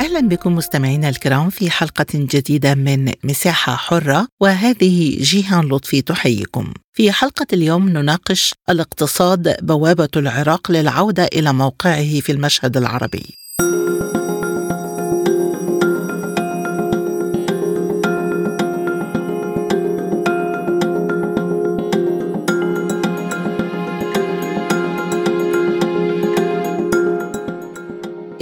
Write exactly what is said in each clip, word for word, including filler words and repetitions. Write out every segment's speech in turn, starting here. أهلا بكم مستمعينا الكرام في حلقة جديدة من مساحة حرة، وهذه جيهان لطفي تحييكم. في حلقة اليوم نناقش الاقتصاد، بوابة العراق للعودة إلى موقعه في المشهد العربي.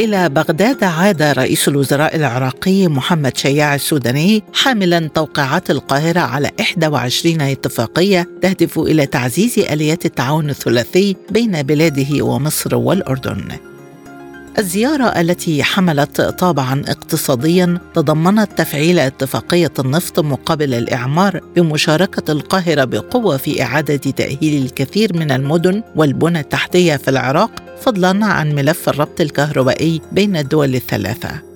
إلى بغداد عاد رئيس الوزراء العراقي محمد شياع السوداني حاملا توقيعات القاهرة على إحدى وعشرين اتفاقية تهدف إلى تعزيز آليات التعاون الثلاثي بين بلاده ومصر والأردن. الزيارة التي حملت طابعا اقتصاديا تضمنت تفعيل اتفاقية النفط مقابل الإعمار بمشاركة القاهرة بقوة في إعادة تأهيل الكثير من المدن والبنى التحتية في العراق، فضلا عن ملف الربط الكهربائي بين الدول الثلاثة.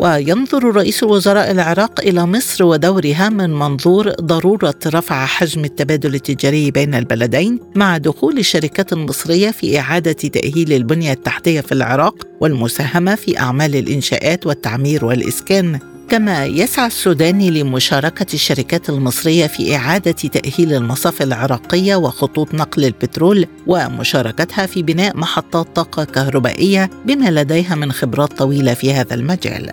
وينظر رئيس الوزراء العراق إلى مصر ودورها من منظور ضرورة رفع حجم التبادل التجاري بين البلدين مع دخول الشركات المصرية في إعادة تأهيل البنية التحتية في العراق والمساهمة في أعمال الإنشاءات والتعمير والإسكان. كما يسعى السوداني لمشاركة الشركات المصرية في إعادة تأهيل المصافي العراقية وخطوط نقل البترول ومشاركتها في بناء محطات طاقة كهربائية بما لديها من خبرات طويلة في هذا المجال.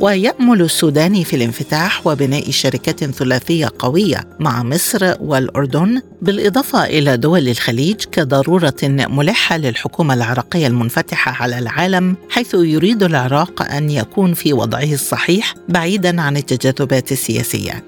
ويأمل السوداني في الانفتاح وبناء شركات ثلاثية قوية مع مصر والأردن، بالإضافة إلى دول الخليج، كضرورة ملحة للحكومة العراقية المنفتحة على العالم، حيث يريد العراق أن يكون في وضعه الصحيح بعيداً عن التجاذبات السياسية.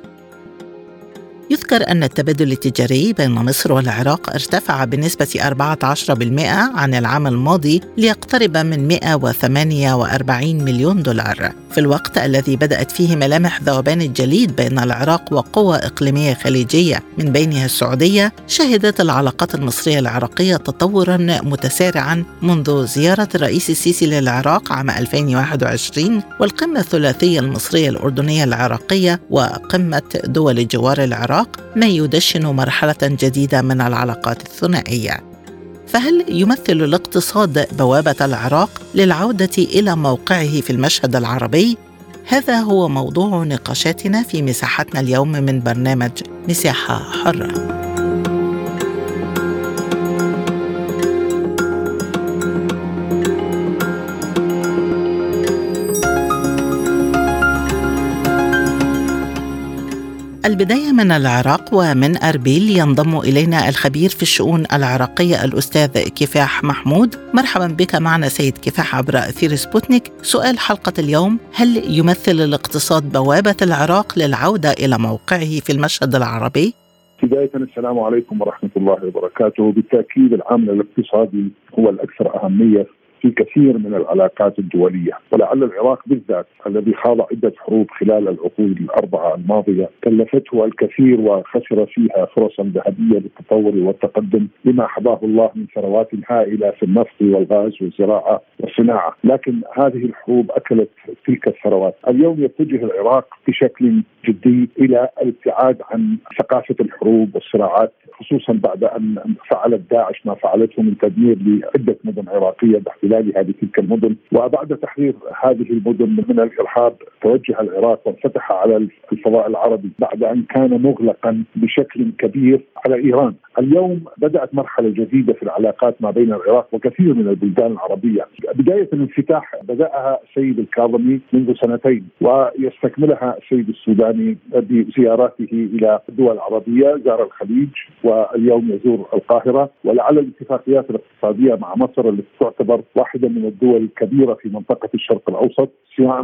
يذكر أن التبادل التجاري بين مصر والعراق ارتفع بنسبة أربعة عشر بالمئة عن العام الماضي ليقترب من مئة وثمانية وأربعين مليون دولار، في الوقت الذي بدأت فيه ملامح ذوبان الجليد بين العراق وقوى إقليمية خليجية من بينها السعودية. شهدت العلاقات المصرية العراقية تطوراً متسارعاً منذ زيارة الرئيس السيسي للعراق عام ألفين وواحد وعشرين والقمة الثلاثية المصرية الأردنية العراقية وقمة دول جوار العراق، ما يدشن مرحلة جديدة من العلاقات الثنائية. فهل يمثل الاقتصاد بوابة العراق للعودة إلى موقعه في المشهد العربي؟ هذا هو موضوع نقاشاتنا في مساحتنا اليوم من برنامج مساحة حرة. البداية من العراق ومن أربيل. ينضم إلينا الخبير في الشؤون العراقية الأستاذ كفاح محمود. مرحبا بك معنا سيد كفاح عبر أثير سبوتنيك. سؤال حلقة اليوم: هل يمثل الاقتصاد بوابة العراق للعودة إلى موقعه في المشهد العربي؟ بداية السلام عليكم ورحمة الله وبركاته. بالتأكيد العامل الاقتصادي هو الأكثر أهمية في كثير من العلاقات الدولية، ولعل العراق بالذات الذي خاض عدة حروب خلال العقود الأربعة الماضية كلفته الكثير وخسر فيها فرصا ذهبية للتطور والتقدم لما حظاه الله من ثروات هائلة في النفط والغاز والزراعة والصناعة، لكن هذه الحروب أكلت تلك الثروات. اليوم يتجه العراق بشكل جدي إلى الابتعاد عن ثقافة الحروب والصراعات، خصوصا بعد أن فعلت داعش ما فعلته من تدمير لعدة مدن عراقية باحتلالها لتلك المدن، وبعد تحرير هذه المدن من الإرهاب توجه العراق وانفتح على الفضاء العربي بعد أن كان مغلقا بشكل كبير على إيران. اليوم بدأت مرحلة جديدة في العلاقات ما بين العراق وكثير من البلدان العربية. بداية الانفتاح بدأها السيد الكاظمي منذ سنتين، ويستكملها السيد السوداني بزياراته إلى الدول العربية، زار الخليج واليوم يزور القاهرة. ولعل الاتفاقيات الاقتصادية مع مصر التي تعتبر واحدة من الدول الكبيرة في منطقة الشرق الأوسط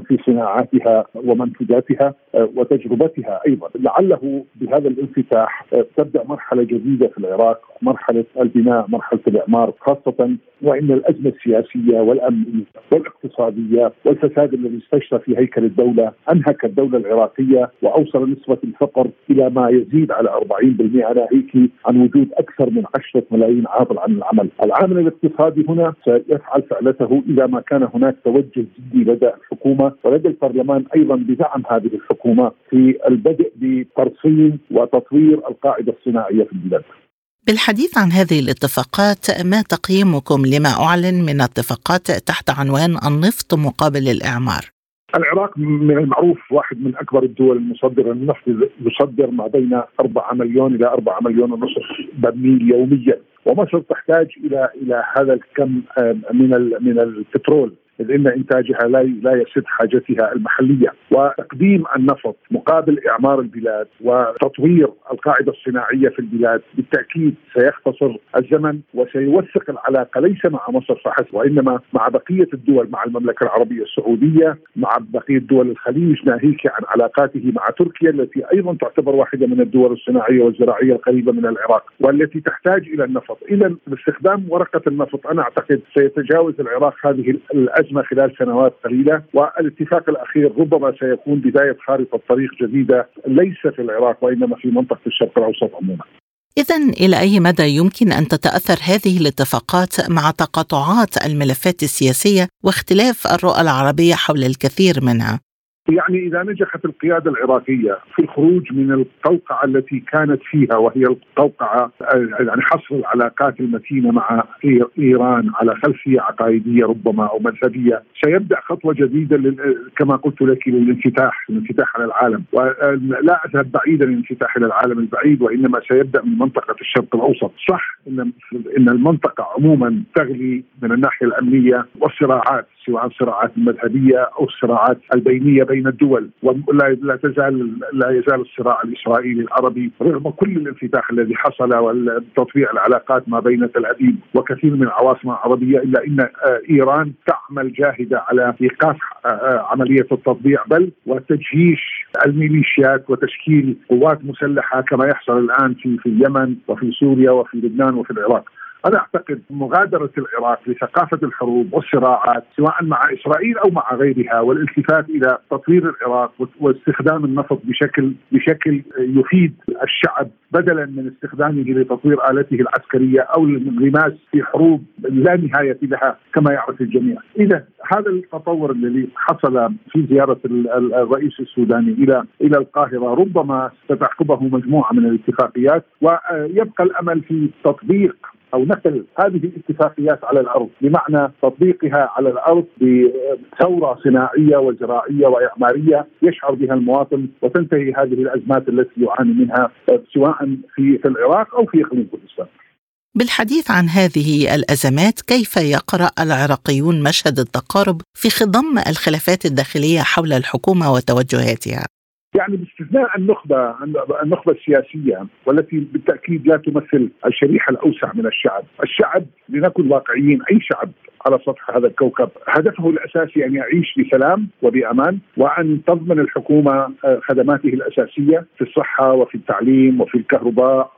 في صناعاتها ومنتجاتها وتجربتها أيضا. لعله بهذا الانفتاح تبدأ مرحلة جديدة في العراق، مرحلة البناء، مرحلة الإعمار، خاصة وإن الأزمة السياسية والأمنية والاقتصادية والفساد الذي استشرى في هيكل الدولة أنهك الدولة العراقية وأوصل نسبة الفقر إلى ما يزيد على أربعين بالمئة. ناهيك عن وجود أكثر من عشرة ملايين عاطل عن العمل. العامل الاقتصادي هنا سيفعل فعلته إذا ما كان هناك توجه جدي لدى الحكومة ولدى البرلمان أيضا بدعم هذه الحكومة في البدء بترسيم وتطوير القاعدة الصناعية في البلاد. بالحديث عن هذه الاتفاقات، ما تقييمكم لما أعلن من اتفاقات تحت عنوان النفط مقابل الإعمار؟ العراق من المعروف واحد من أكبر الدول المصدرة للنفط، يصدر ما بين أربعة مليون إلى أربعة مليون ونصف برميل يوميا، ومصر تحتاج إلى إلى هذا الكم من من البترول، إذ إن إنتاجها لا لا يسد حاجتها المحلية. وتقديم النفط مقابل إعمار البلاد وتطوير القاعدة الصناعية في البلاد بالتأكيد سيختصر الزمن وسيوثق العلاقة ليس مع مصر فحسب، وإنما مع بقية الدول، مع المملكة العربية السعودية، مع بقية دول الخليج، ناهيك عن علاقاته مع تركيا التي أيضا تعتبر واحدة من الدول الصناعية والزراعية القريبة من العراق والتي تحتاج إلى النفط. إذا باستخدام ورقة النفط أنا أعتقد سيتجاوز العراق هذه الأزمة خلال سنوات قليلة، والاتفاق الأخير ربما سيكون بداية خارطة طريق جديدة ليس في العراق وإنما في منطقة الشرق الأوسط عموما. إذن إلى أي مدى يمكن أن تتأثر هذه الاتفاقات مع تقاطعات الملفات السياسية واختلاف الرؤى العربية حول الكثير منها؟ يعني إذا نجحت القيادة العراقية في الخروج من القوقعة التي كانت فيها، وهي القوقعة يعني حصر العلاقات المتينة مع إيران على خلفية عقائدية ربما أو مذهبية، سيبدأ خطوة جديدة كما قلت لك للانفتاح، الانفتاح على العالم، ولا أذهب بعيدا الانفتاح على العالم البعيد، وإنما سيبدأ من منطقة الشرق الأوسط. صح إن المنطقة عموما تغلي من الناحية الأمنية والصراعات، سواء الصراعات المذهبية أو الصراعات البينية بين الدول، ولا لا تزال لا يزال الصراع الإسرائيلي العربي رغم كل الانفتاح الذي حصل وتطبيع العلاقات ما بين تل أبيب وكثير من العواصم العربية، إلا أن إيران تعمل جاهدة على إيقاف عملية التطبيع بل وتجييش الميليشيات وتشكيل قوات مسلحة كما يحصل الآن في في اليمن وفي سوريا وفي لبنان وفي العراق. أنا أعتقد مغادرة العراق لثقافة الحروب والصراعات سواء مع إسرائيل أو مع غيرها، والالتفات إلى تطوير العراق واستخدام النفط بشكل بشكل يفيد الشعب بدلا من استخدامه لتطوير آلته العسكرية أو الانغماس في حروب لا نهاية لها كما يعرف الجميع. إذا هذا التطور الذي حصل في زيارة الرئيس السوداني إلى إلى القاهرة ربما ستعقبه مجموعة من الاتفاقيات، ويبقى الأمل في تطبيق أو نقل هذه الاتفاقيات على الأرض، بمعنى تطبيقها على الأرض بثورة صناعية وزراعية وإعمارية يشعر بها المواطن، وتنتهي هذه الأزمات التي يعاني منها سواء في في العراق أو في إقليم كردستان. بالحديث عن هذه الأزمات، كيف يقرأ العراقيون مشهد التقارب في خضم الخلافات الداخلية حول الحكومة وتوجهاتها؟ يعني باستثناء النخبة النخبة السياسية والتي بالتأكيد لا تمثل الشريحة الأوسع من الشعب، الشعب لنكن واقعيين، أي شعب على سطح هذا الكوكب هدفه الأساسي أن يعيش بسلام وبأمان، وأن تضمن الحكومة خدماته الأساسية في الصحة وفي التعليم وفي الكهرباء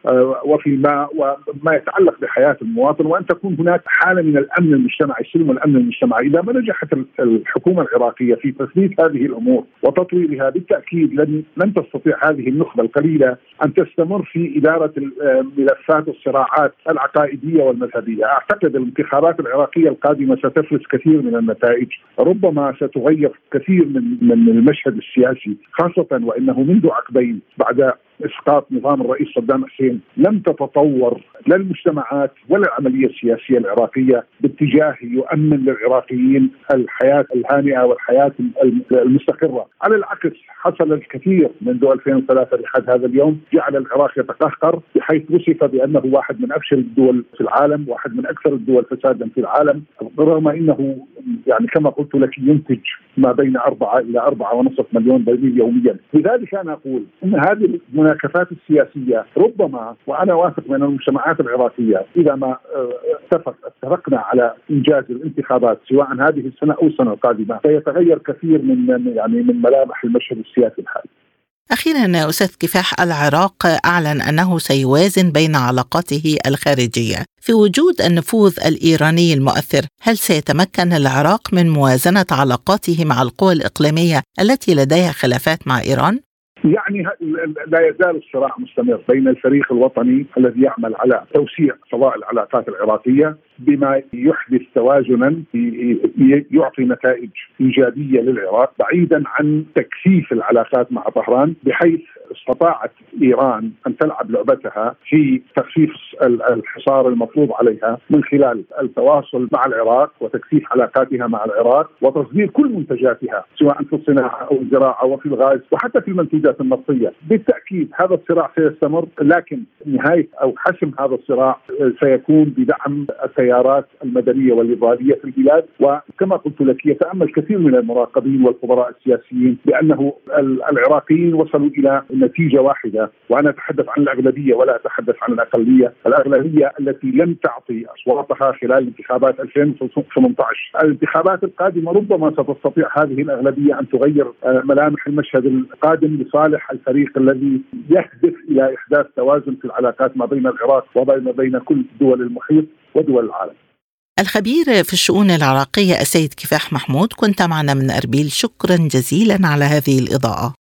وفي الماء وما يتعلق بحياة المواطن، وأن تكون هناك حالة من الأمن المجتمعي، السلم والأمن المجتمعي. إذا ما نجحت الحكومة العراقية في تثبيت هذه الأمور وتطويرها بالتأكيد لن لن تستطيع هذه النخبة القليلة أن تستمر في إدارة ملفات الصراعات العقائدية والمذهبية. أعتقد الانتخابات العراقية القادمة ستفرز كثير من النتائج، ربما ستغير كثير من من المشهد السياسي، خاصة وأنه منذ عقدين بعد إسقاط نظام الرئيس صدام حسين لم تتطور لا المجتمعات ولا العملية السياسية العراقية باتجاه يؤمن للعراقيين الحياة الهانئة والحياة المستقرة. على العكس حصل الكثير منذ ألفين وثلاثة لحد هذا اليوم، جعل العراق يتقهقر، بحيث وصف بأنه واحد من أفشل الدول في العالم، واحد من أكثر الدول فسادا في العالم، رغم انه يعني كما قلت لك ينتج ما بين أربعة إلى أربعة ونصف مليون برميل يوميا. لذلك أنا أقول أن هذه المناكفات السياسية ربما، وأنا واثق من المجتمعات العراقية إذا ما اتفق اتفقنا على إنجاز الانتخابات سواء هذه السنة أو السنة القادمة سيتغير كثير من يعني من ملامح المشهد السياسي الحالي. أخيرا أستاذ كفاح، العراق أعلن أنه سيوازن بين علاقاته الخارجية في وجود النفوذ الإيراني المؤثر، هل سيتمكن العراق من موازنة علاقاته مع القوى الإقليمية التي لديها خلافات مع إيران؟ يعني لا يزال الصراع مستمر بين الفريق الوطني الذي يعمل على توسيع فضاء العلاقات العراقية بما يحدث تواجنا يعطي نتائج إيجابية للعراق، بعيدا عن تكثيف العلاقات مع طهران، بحيث استطاعت إيران أن تلعب لعبتها في تخفيف الحصار المفروض عليها من خلال التواصل مع العراق وتكثيف علاقاتها مع العراق وتصدير كل منتجاتها سواء في الصناعة أو الزراعة وفي الغاز وحتى في المنتجات النفطية. بالتأكيد هذا الصراع سيستمر، لكن نهاية أو حسم هذا الصراع سيكون بدعم التيارات المدنية والليبرالية في البلاد. وكما قلت لك يتأمل كثير من المراقبين والخبراء السياسيين بأنه العراقيين وصلوا إلى نتيجة واحدة، وأنا أتحدث عن الأغلبية ولا أتحدث عن الأقلية، الأغلبية التي لم تعطي أصواتها خلال انتخابات ألفين وثمانية عشر. الانتخابات القادمة ربما ستستطيع هذه الأغلبية أن تغير ملامح المشهد القادم لصالح الفريق الذي يهدف إلى إحداث توازن في العلاقات ما بين العراق وما بين كل دول المحيط ودول العالم. الخبير في الشؤون العراقية السيد كفاح محمود كنت معنا من أربيل، شكرا جزيلا على هذه الإضاءة.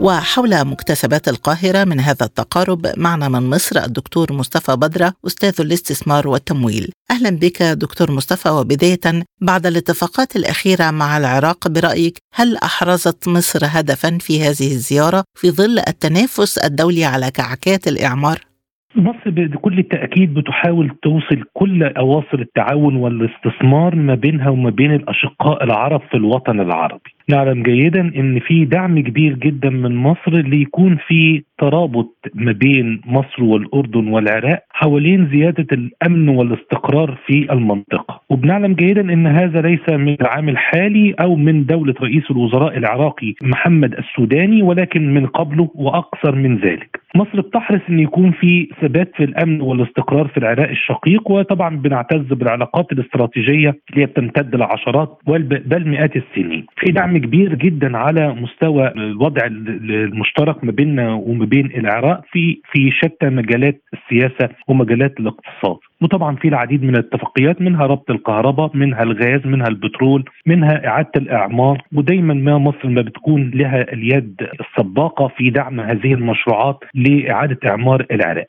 وحول مكتسبات القاهرة من هذا التقارب معنا من مصر الدكتور مصطفى بدرة أستاذ الاستثمار والتمويل. أهلا بك دكتور مصطفى، وبداية بعد الاتفاقات الأخيرة مع العراق برأيك هل أحرزت مصر هدفا في هذه الزيارة في ظل التنافس الدولي على كعكات الإعمار؟ مصر بكل التأكيد بتحاول توصل كل أواصر التعاون والاستثمار ما بينها وما بين الأشقاء العرب في الوطن العربي. نعلم جيدا أن في دعم كبير جدا من مصر ليكون في ترابط ما بين مصر والأردن والعراق حوالين زيادة الأمن والاستقرار في المنطقة، وبنعلم جيدا أن هذا ليس من العام الحالي أو من دولة رئيس الوزراء العراقي محمد السوداني، ولكن من قبله وأكثر من ذلك. مصر بتحرص أن يكون في ثبات في الأمن والاستقرار في العراق الشقيق، وطبعا بنعتز بالعلاقات الاستراتيجية اللي بتمتد لعشرات بل مئات السنين. في دعم كبير جدا على مستوى الوضع المشترك ما بيننا وما بين العراق في في شتى مجالات السياسة ومجالات الاقتصاد، وطبعا في العديد من الاتفاقيات، منها ربط الكهرباء، منها الغاز، منها البترول، منها إعادة الإعمار، ودايما ما مصر ما بتكون لها اليد السباقة في دعم هذه المشروعات لإعادة إعمار العراق.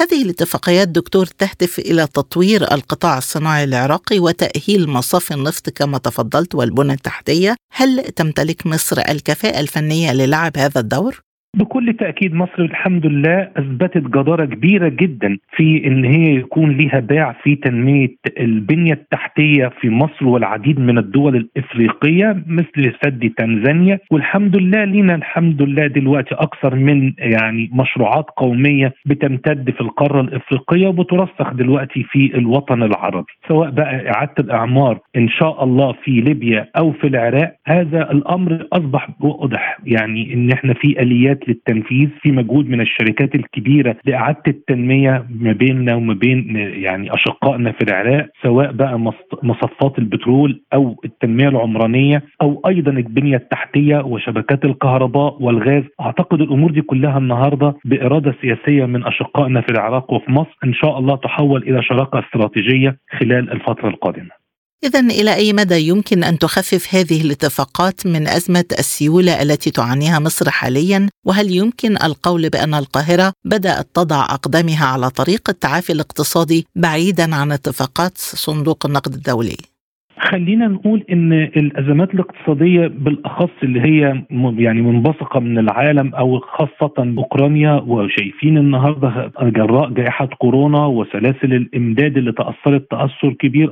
هذه الاتفاقيات دكتور تهدف إلى تطوير القطاع الصناعي العراقي وتأهيل مصافي النفط كما تفضلت والبنى التحتية، هل تمتلك مصر الكفاءة الفنية للعب هذا الدور؟ بكل تأكيد مصر الحمد لله أثبتت جدارة كبيرة جدا في أن هي يكون لها باع في تنمية البنية التحتية في مصر والعديد من الدول الإفريقية مثل سد تنزانيا، والحمد لله لنا الحمد لله دلوقتي أكثر من يعني مشروعات قومية بتمتد في القارة الإفريقية وبترسخ دلوقتي في الوطن العربي، سواء بقى إعادة الإعمار إن شاء الله في ليبيا أو في العراق. هذا الأمر أصبح واضح يعني أن احنا في آليات للتنفيذ، في مجهود من الشركات الكبيرة لإعادة التنمية ما بيننا وما بين يعني أشقائنا في العراق، سواء بقى مصفات البترول أو التنمية العمرانية أو أيضا البنية التحتية وشبكات الكهرباء والغاز. أعتقد الأمور دي كلها النهاردة بإرادة سياسية من أشقائنا في العراق وفي مصر إن شاء الله تحول إلى شراكة استراتيجية خلال الفترة القادمة. إذن إلى أي مدى يمكن أن تخفف هذه الاتفاقات من أزمة السيولة التي تعانيها مصر حاليا؟ وهل يمكن القول بأن القاهرة بدأت تضع أقدامها على طريق التعافي الاقتصادي بعيدا عن اتفاقات صندوق النقد الدولي؟ خلينا نقول ان الازمات الاقتصاديه بالاخص اللي هي يعني منبثقه من العالم او خاصه اوكرانيا، وشايفين النهارده جراء جائحه كورونا وسلاسل الامداد اللي تاثرت تاثر كبير،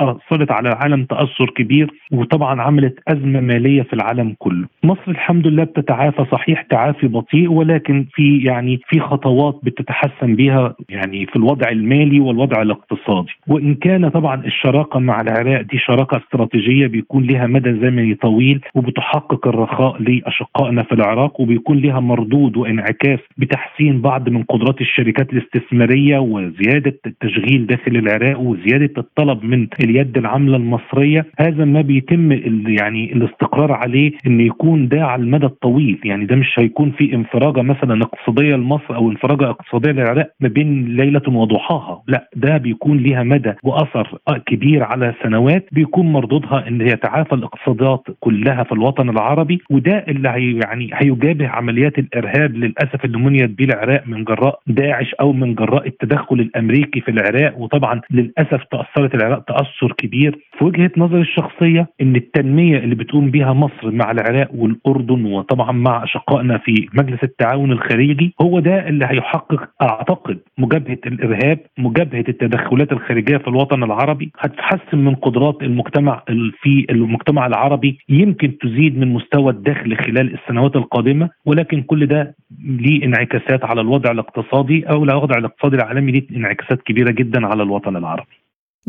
اثرت على العالم تاثر كبير، وطبعا عملت ازمه ماليه في العالم كله. مصر الحمد لله بتتعافى، صحيح تعافي بطيء، ولكن في يعني في خطوات بتتحسن بيها يعني في الوضع المالي والوضع الاقتصادي. وان كان طبعا الشراكه مع العراق دي شراكه استراتيجيه بيكون لها مدى زمني طويل وبتحقق الرخاء لاشقائنا في العراق، وبيكون لها مردود وانعكاس بتحسين بعض من قدرات الشركات الاستثماريه وزياده التشغيل داخل العراق وزياده الطلب من اليد العامله المصريه. هذا ما بيتم يعني الاستقرار عليه ان يكون ده على المدى الطويل، يعني ده مش هيكون في انفراجه مثلا اقتصاديه لمصر او انفراجه اقتصاديه للعراق ما بين ليله وضحاها، لا ده بيكون لها مدى واثر كبير على سنوات بيكون مردودها ان يتعافى الاقتصادات كلها في الوطن العربي. وده اللي هي يعني هيجابه عمليات الارهاب للاسف اللي منيت بيه العراق من جراء داعش او من جراء التدخل الامريكي في العراق، وطبعا للاسف تاثرت العراق تاثر كبير. في وجهه نظري الشخصيه ان التنميه اللي بتقوم بها مصر مع العراق والاردن وطبعا مع اشقائنا في مجلس التعاون الخليجي هو ده اللي هيحقق اعتقد مجابهه الارهاب، مجابهه التدخلات الخارجيه في الوطن العربي، هتحسن من قدرات المجتمع في المجتمع العربي، يمكن تزيد من مستوى الدخل خلال السنوات القادمه، ولكن كل ده ليه انعكاسات على الوضع الاقتصادي او الوضع الاقتصادي العالمي، ليه انعكاسات كبيره جدا على الوطن العربي.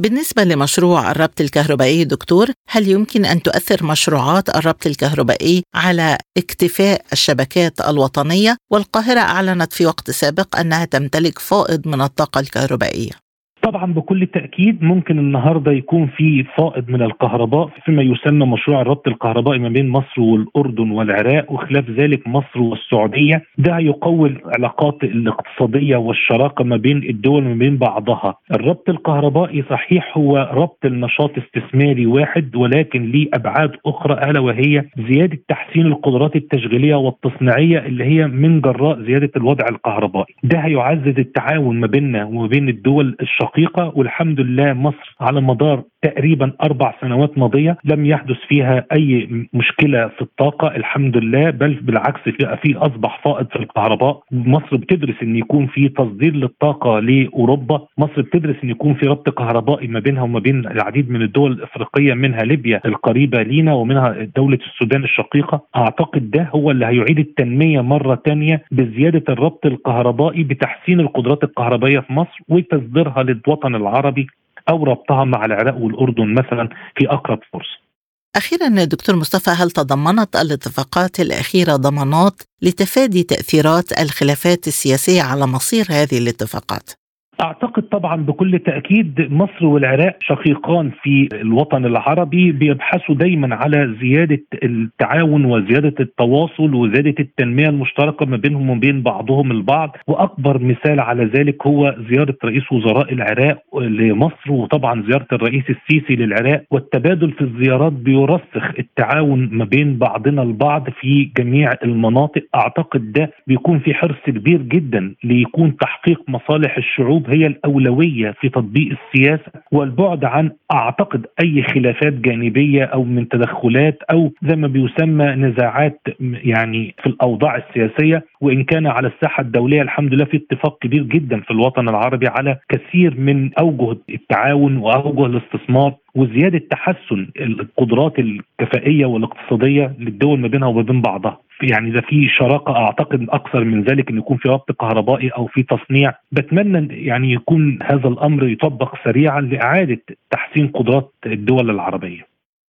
بالنسبة لمشروع الربط الكهربائي دكتور، هل يمكن أن تؤثر مشروعات الربط الكهربائي على اكتفاء الشبكات الوطنية؟ والقاهرة أعلنت في وقت سابق أنها تمتلك فائض من الطاقة الكهربائية. طبعا بكل تأكيد ممكن النهاردة يكون في فائض من الكهرباء فيما يسمى مشروع الربط الكهربائي ما بين مصر والأردن والعراق وخلاف ذلك مصر والسعودية. ده يقوي العلاقات الاقتصادية والشراكة ما بين الدول ما بين بعضها. الربط الكهربائي صحيح هو ربط النشاط استثماري واحد، ولكن ليه أبعاد أخرى ألا وهي زيادة تحسين القدرات التشغيلية والتصنيعية اللي هي من جراء زيادة الوضع الكهربائي. ده هيعزز التعاون ما بيننا وما بين الدول الشقيقة، والحمد لله مصر على مدار تقريبا أربع سنوات ماضية لم يحدث فيها أي مشكلة في الطاقة الحمد لله، بل بالعكس في أصبح فائض في الكهرباء. مصر بتدرس أن يكون في تصدير للطاقة لأوروبا، مصر بتدرس أن يكون في ربط كهربائي ما بينها وما بين العديد من الدول الأفريقية، منها ليبيا القريبة لينا ومنها دولة السودان الشقيقة. أعتقد ده هو اللي هيعيد التنمية مرة تانية بزيادة الربط الكهربائي بتحسين القدرات الكهربائية في مصر وتصديرها للوطن العربي أو ربطها مع العراق والأردن مثلا في أقرب فرصة. أخيرا دكتور مصطفى، هل تضمنت الاتفاقات الأخيرة ضمانات لتفادي تأثيرات الخلافات السياسية على مصير هذه الاتفاقات؟ أعتقد طبعا بكل تأكيد مصر والعراق شقيقان في الوطن العربي بيبحثوا دايما على زيادة التعاون وزيادة التواصل وزيادة التنمية المشتركة ما بينهم وبين بعضهم البعض، وأكبر مثال على ذلك هو زيارة رئيس وزراء العراق لمصر وطبعا زيارة الرئيس السيسي للعراق. والتبادل في الزيارات بيرسخ التعاون ما بين بعضنا البعض في جميع المناطق. أعتقد ده بيكون في حرص كبير جدا ليكون تحقيق مصالح الشعوب هي الأولوية في تطبيق السياسة، والبعد عن أعتقد أي خلافات جانبية أو من تدخلات أو زي ما بيسمى نزاعات يعني في الأوضاع السياسية. وإن كان على الساحة الدولية الحمد لله في اتفاق كبير جدا في الوطن العربي على كثير من أوجه التعاون وأوجه الاستثمار وزيادة تحسن القدرات الكفائية والاقتصادية للدول ما بينها وما بين بعضها. يعني إذا في شراكة أعتقد أكثر من ذلك أن يكون في ربط كهربائي أو في تصنيع. بتمنى يعني يكون هذا الأمر يطبق سريعا لإعادة تحسين قدرات الدول العربية.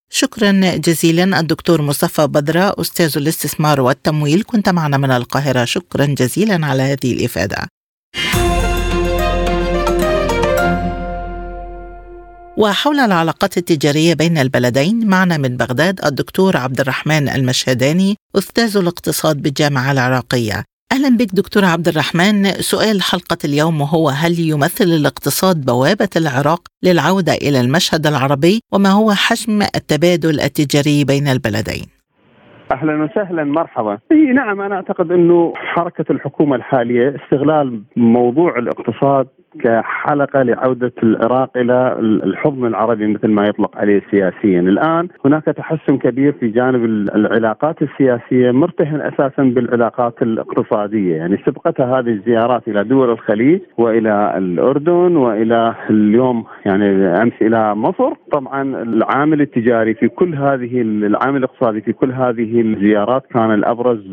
شكرا جزيلا الدكتور مصطفى بدرة أستاذ الاستثمار والتمويل، كنت معنا من القاهرة، شكرا جزيلا على هذه الإفادة. وحول العلاقات التجارية بين البلدين معنا من بغداد الدكتور عبد الرحمن المشهداني أستاذ الاقتصاد بالجامعة العراقية. أهلا بك دكتور عبد الرحمن. سؤال حلقة اليوم هو هل يمثل الاقتصاد بوابة العراق للعودة إلى المشهد العربي، وما هو حجم التبادل التجاري بين البلدين؟ أهلا وسهلا مرحبا. إيه نعم، أنا أعتقد أنه حركة الحكومة الحالية استغلال موضوع الاقتصاد كحلقة لعودة العراق إلى الحضن العربي مثل ما يطلق عليه سياسيا. الآن هناك تحسن كبير في جانب العلاقات السياسية مرتهن أساسا بالعلاقات الاقتصادية، يعني سبقتها هذه الزيارات إلى دول الخليج وإلى الأردن وإلى اليوم يعني أمس إلى مصر. طبعا العامل التجاري في كل هذه العامل الاقتصادي في كل هذه الزيارات كان الأبرز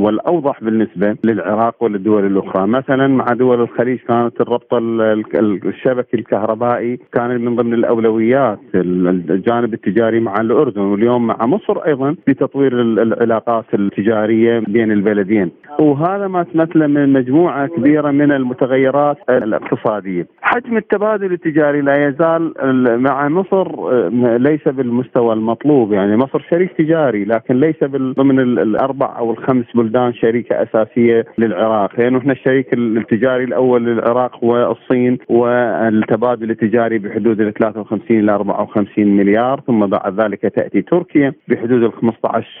والأوضح بالنسبة للعراق والدول الأخرى. مثلا مع دول الخليج كانت الربط الشبكي الكهربائي كان من ضمن الأولويات، الجانب التجاري مع الأردن، واليوم مع مصر أيضا بتطوير العلاقات التجارية بين البلدين. وهذا ما تمثله من مجموعة كبيرة من المتغيرات الاقتصادية. حجم التبادل التجاري لا يزال مع مصر ليس بالمستوى المطلوب، يعني مصر شريك تجاري لكن ليس ضمن الأربع أو الخمس بلدان شريكة أساسية للعراق، لأنه يعني احنا الشريك التجاري الأول للعراق والصين، والتبادل التجاري بحدود ال ثلاثة وخمسين إلى أربعة وخمسين مليار، ثم بعد ذلك تأتي تركيا بحدود ال خمسة عشر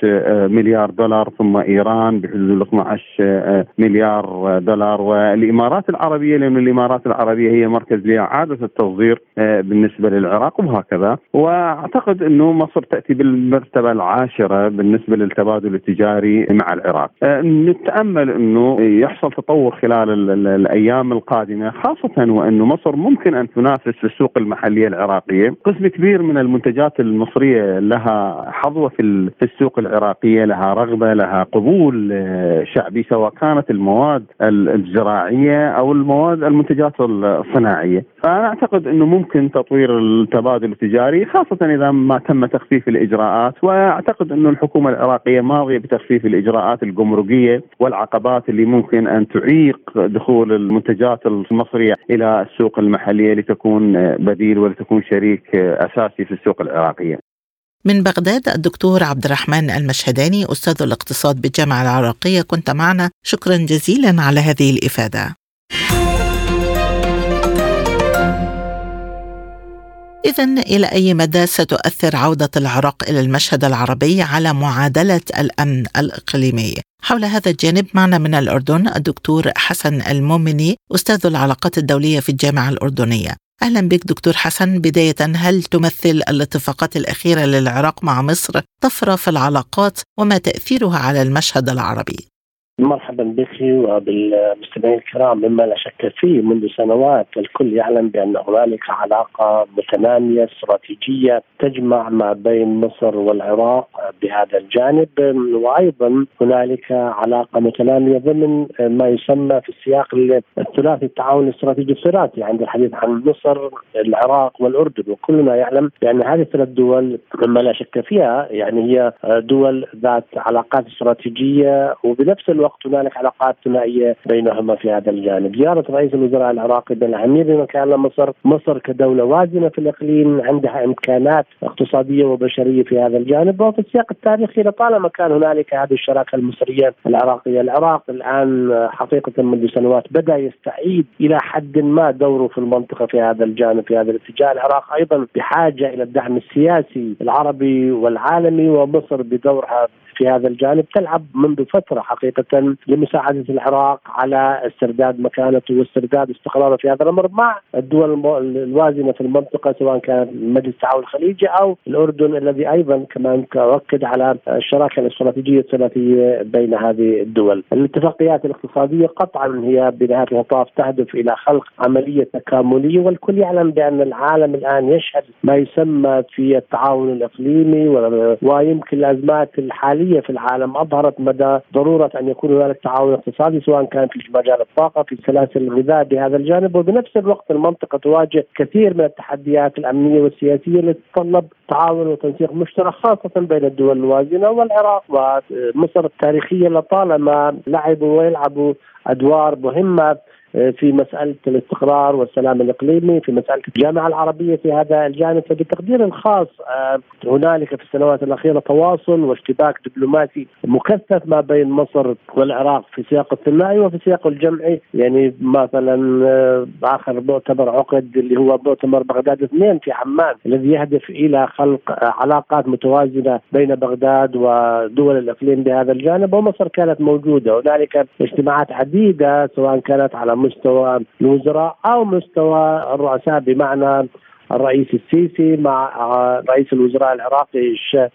مليار دولار، ثم إيران بحدود ال اثنا عشر مليار دولار، والإمارات العربية لأن الإمارات العربية هي مركز لإعادة التصدير بالنسبة للعراق وهكذا. وأعتقد أنه مصر تأتي بالمرتبة العاشرة بالنسبة للتبادل التجاري مع العراق. نتأمل أنه يحصل تطور خلال الأيام القادمة، خاصة وأن مصر ممكن أن تنافس في السوق المحلية العراقية. قسم كبير من المنتجات المصرية لها حظوة في السوق العراقية، لها رغبة، لها قبول شعبي، سواء كانت المواد الزراعية أو المواد المنتجات الصناعية. فأنا أعتقد أنه ممكن تطوير التبادل التجاري خاصة إذا ما تم تخفيف الإجراءات، وأعتقد أنه الحكومة العراقية ماضية بتخفيف الإجراءات الجمركية والعقبات اللي ممكن أن تعيق دخول المنتجات المصرية إلى السوق المحلية لتكون بديل ولتكون شريك أساسي في السوق العراقية. من بغداد الدكتور عبد الرحمن المشهداني، أستاذ الاقتصاد بالجامعة العراقية، كنت معنا، شكرا جزيلا على هذه الإفادة. إذن إلى أي مدى ستؤثر عودة العراق إلى المشهد العربي على معادلة الأمن الإقليمي؟ حول هذا الجانب معنا من الأردن الدكتور حسن المومني، أستاذ العلاقات الدولية في الجامعة الأردنية. أهلا بك دكتور حسن. بداية، هل تمثل الاتفاقات الأخيرة للعراق مع مصر طفرة في العلاقات وما تأثيرها على المشهد العربي؟ مرحبا بك وبالمستمعين الكرام. مما لا شك فيه منذ سنوات الكل يعلم بأن هنالك علاقة متنامية استراتيجية تجمع ما بين مصر والعراق بهذا الجانب، وأيضا هنالك علاقة متنامية ضمن ما يسمى في السياق الثلاثي التعاون الاستراتيجي الثلاثي عند الحديث عن مصر العراق والأردن. وكلنا يعلم بأن هذه الثلاث دول مما لا شك فيها يعني هي دول ذات علاقات استراتيجية، وبنفس الوقت هناك علاقات ثنائية بينهما في هذا الجانب. زيارة رئيس الوزراء العراقي بن العمير لمكان مصر، مصر كدولة وازنة في الإقليم عندها إمكانات اقتصادية وبشرية في هذا الجانب، وفي السياق التاريخي لطالما كان هنالك هذه الشراكة المصرية العراقية. العراق الآن حقيقة منذ سنوات بدأ يستعيد إلى حد ما دوره في المنطقة في هذا الجانب في هذا الاتجاه. العراق أيضا بحاجة إلى الدعم السياسي العربي والعالمي، ومصر بدورها في هذا الجانب تلعب منذ فترة حقيقة لمساعدة العراق على استرداد مكانته واسترداد استقراره في هذا الأمر مع الدول الوازنة في المنطقة، سواء كان مجلس التعاون الخليجي أو الأردن الذي أيضا كمان تؤكد على الشراكة الاستراتيجية الثلاثية بين هذه الدول. الاتفاقيات الاقتصادية قطعا هي بنهاية المطاف تهدف إلى خلق عملية تكاملية، والكل يعلم بأن العالم الآن يشهد ما يسمى في التعاون الإقليمي، ويمكن الأزمات الحالية في العالم أظهرت مدى ضرورة أن يكون هناك تعاون اقتصادي سواء كان في مجال الطاقة في سلاسل الغذاء بهذا الجانب. وبنفس الوقت المنطقة تواجه كثير من التحديات الأمنية والسياسية التي تتطلب تعاون وتنسيق مشترك خاصة بين الدول الوازنة. والعراق ومصر التاريخية لطالما لعبوا ويلعبوا أدوار مهمة في مسألة الاستقرار والسلام الإقليمي، في مسألة الجامعة العربية في هذا الجانب. فبالتقدير الخاص هنالك في السنوات الأخيرة تواصل واشتباك دبلوماسي مكثف ما بين مصر والعراق في سياق الثنائي وفي سياق الجمعي. يعني مثلا آخر مؤتمر عقد اللي هو مؤتمر بغداد اثنين في عمان الذي يهدف إلى خلق علاقات متوازنة بين بغداد ودول الإقليم بهذا الجانب، ومصر كانت موجودة. هنالك اجتماعات عديدة سواء كانت على مستوى الوزراء أو مستوى الرؤساء، بمعنى الرئيس السيسي مع رئيس الوزراء العراقي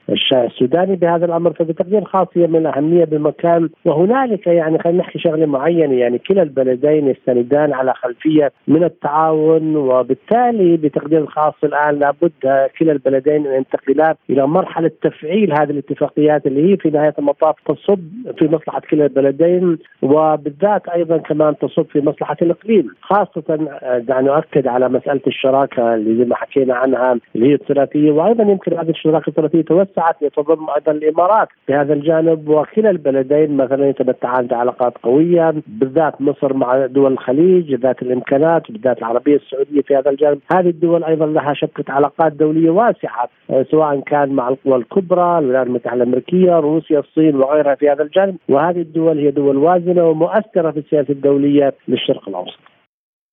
الشياع السوداني بهذا الامر، فبتقدير خاصيه من الاهميه بالمكان. وهنالك يعني خلينا نحكي شغله معينه، يعني كلا البلدين يستندان على خلفيه من التعاون، وبالتالي بتقدير خاص الان لابد كلا البلدين ان ينتقلا الى مرحله تفعيل هذه الاتفاقيات اللي هي في نهايه المطاف تصب في مصلحه كلا البلدين، وبالذات ايضا كمان تصب في مصلحه الاقليم، خاصه دعني اؤكد على مساله الشراكه اللي ما حكينا عنها اللي هي الثلاثيه، وايضا يمكن هذه الشراكه الثلاثيه توسعت لتضم ايضا الامارات بهذا الجانب، وكلا البلدين مثلا يتمتعان بعلاقات قويه، بالذات مصر مع دول الخليج ذات الامكانات، وبالذات العربيه السعوديه في هذا الجانب. هذه الدول ايضا لها شبكه علاقات دوليه واسعه، سواء كان مع القوى الكبرى الولايات المتحده الامريكيه، روسيا، الصين وغيرها في هذا الجانب، وهذه الدول هي دول وازنه ومؤثره في السياسه الدوليه للشرق الاوسط.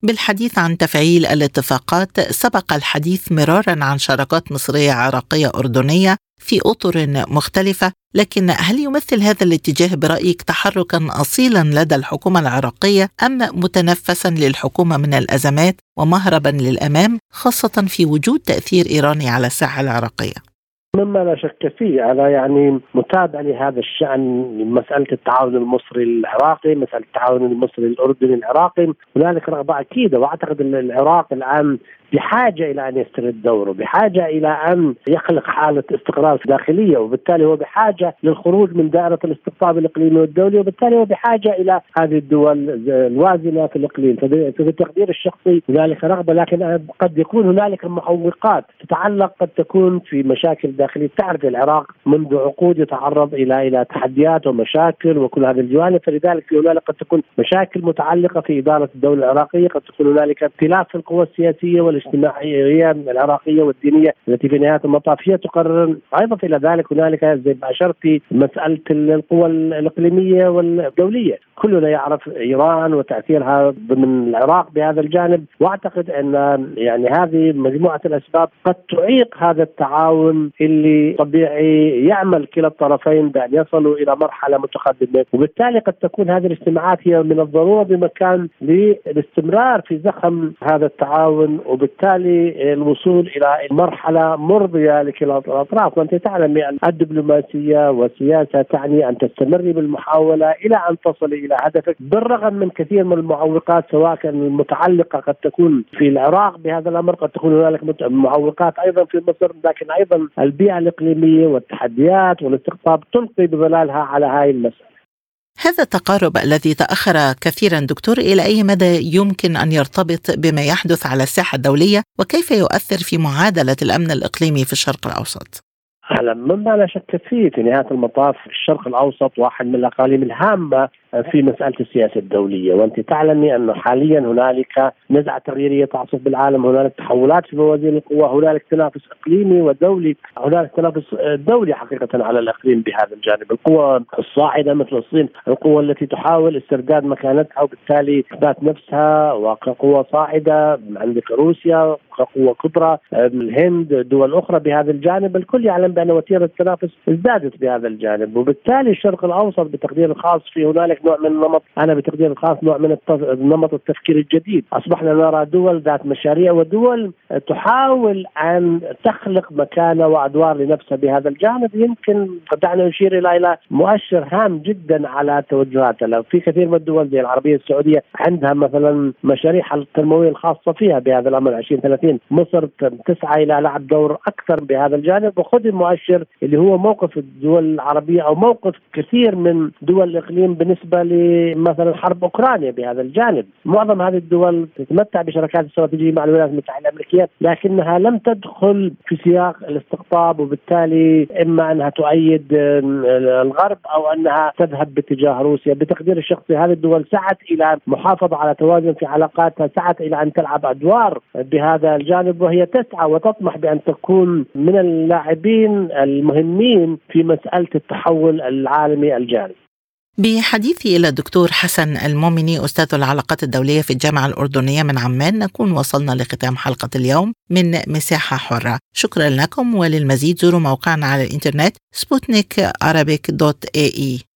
بالحديث عن تفعيل الاتفاقات، سبق الحديث مرارا عن شراكات مصرية عراقية أردنية في أطر مختلفة، لكن هل يمثل هذا الاتجاه برأيك تحركا أصيلا لدى الحكومة العراقية أم متنفسا للحكومة من الأزمات ومهربا للأمام، خاصة في وجود تأثير إيراني على الساحة العراقية؟ مما لا شك فيه، أنا يعني متابع لهذا الشأن، مسألة التعاون المصري العراقي، مسألة التعاون المصري الأردني العراقي، هنالك رغبة أكيدة، وأعتقد أن العراق الآن بحاجة إلى أن يسترد دوره، بحاجة إلى أن يخلق حالة استقرار داخلية، وبالتالي هو بحاجة للخروج من دائرة الاستقطاب الإقليمي والدولي، وبالتالي هو بحاجة إلى هذه الدول الوازنة في الإقليم. فبالتقدير الشخصي هنالك رغبة، لكن قد يكون هنالك محوقات تتعلق، قد تكون في مشاكل داخلية. تعرف العراق منذ عقود يتعرض إلى إلى تحديات ومشاكل وكل هذه الجوانب، فلذلك هنالك قد تكون مشاكل متعلقة في إدارة الدولة العراقية، قد تكون هنالك اختلاف في القوى السياسية وال الاجتماعية العراقية والدينية التي في نهاية المطاف هي تقرر. أيضا إلى ذلك هنالك زي ما أشرت مسألة القوى الإقليمية والدولية، كلنا يعرف إيران وتأثيرها ضمن العراق بهذا الجانب، وأعتقد أن يعني هذه مجموعة الأسباب قد تعيق هذا التعاون اللي طبيعي يعمل كلا الطرفين بأن يصلوا إلى مرحلة متقدمة، وبالتالي قد تكون هذه الاجتماعات هي من الضرورة بمكان للاستمرار في زخم هذا التعاون، وبالتالي بالتالي الوصول إلى مرحلة مرضية لكلا الأطراف. وأنت تعلم يعني الدبلوماسية والسياسة تعني أن تستمر بالمحاولة إلى أن تصل إلى هدفك، بالرغم من كثير من المعوقات، سواء كان المتعلقة قد تكون في العراق بهذا الأمر، قد تكون هنالك معوقات أيضا في مصر، لكن أيضا البيئة الإقليمية والتحديات والاستقطاب تلقي بظلالها على هاي المسألة. هذا التقارب الذي تأخر كثيرا دكتور، إلى أي مدى يمكن أن يرتبط بما يحدث على الساحة الدولية، وكيف يؤثر في معادلة الأمن الإقليمي في الشرق الأوسط؟ أهلا، مما لا شك فيه، في نهاية المطاف الشرق الأوسط واحد من الأقاليم الهامة في مسألة السياسة الدولية، وأنت تعلمي أنه حاليا هنالك نزعة تغييرية تعصف بالعالم، هنالك تحولات في موازين القوى، هنالك تنافس إقليمي ودولي، هنالك تنافس دولي حقيقة على الإقليم بهذا الجانب. القوى الصاعدة مثل الصين، القوى التي تحاول استرداد مكانتها وبالتالي إثبات نفسها، وقوى صاعدة عندك روسيا، قوة كبرى الهند، دول أخرى بهذا الجانب، الكل يعلم بأن وتيرة التنافس ازدادت بهذا الجانب، وبالتالي الشرق الأوسط بتقدير الخاص في هنالك نوع من النمط، أنا بتقدير الخاص نوع من نمط التفكير الجديد. أصبحنا نرى دول ذات مشاريع ودول تحاول أن تخلق مكانة وأدوار لنفسها بهذا الجانب. يمكن دعنا نشير إلى إلى مؤشر هام جدا على توجهاتها، لو في كثير من الدول زي العربية السعودية عندها مثلا مشاريع التنموية الخاصة فيها بهذا الأمر عشرين ثلاثين، مصر تسعى إلى لعب دور أكثر بهذا الجانب. وخذ المؤشر اللي هو موقف الدول العربية أو موقف كثير من دول الإقليم بالنسبة لمثلا حرب أوكرانيا بهذا الجانب، معظم هذه الدول تتمتع بشراكات استراتيجية مع الولايات المتحدة الأمريكية، لكنها لم تدخل في سياق الاستقطاب، وبالتالي إما أنها تؤيد الغرب أو أنها تذهب باتجاه روسيا. بتقدير الشخصي هذه الدول سعت إلى محافظة على توازن في علاقاتها، سعت إلى أن تلعب أدوار بهذا الجانب، وهي تسعى وتطمح بأن تكون من اللاعبين المهمين في مسألة التحول العالمي الجاري. بحديثي إلى دكتور حسن المومني أستاذ العلاقات الدولية في الجامعة الأردنية من عمان، نكون وصلنا لختام حلقة اليوم من مساحة حرة. شكرا لكم، وللمزيد زوروا موقعنا على الإنترنت سبوتنيك عربيك دوت اي اي.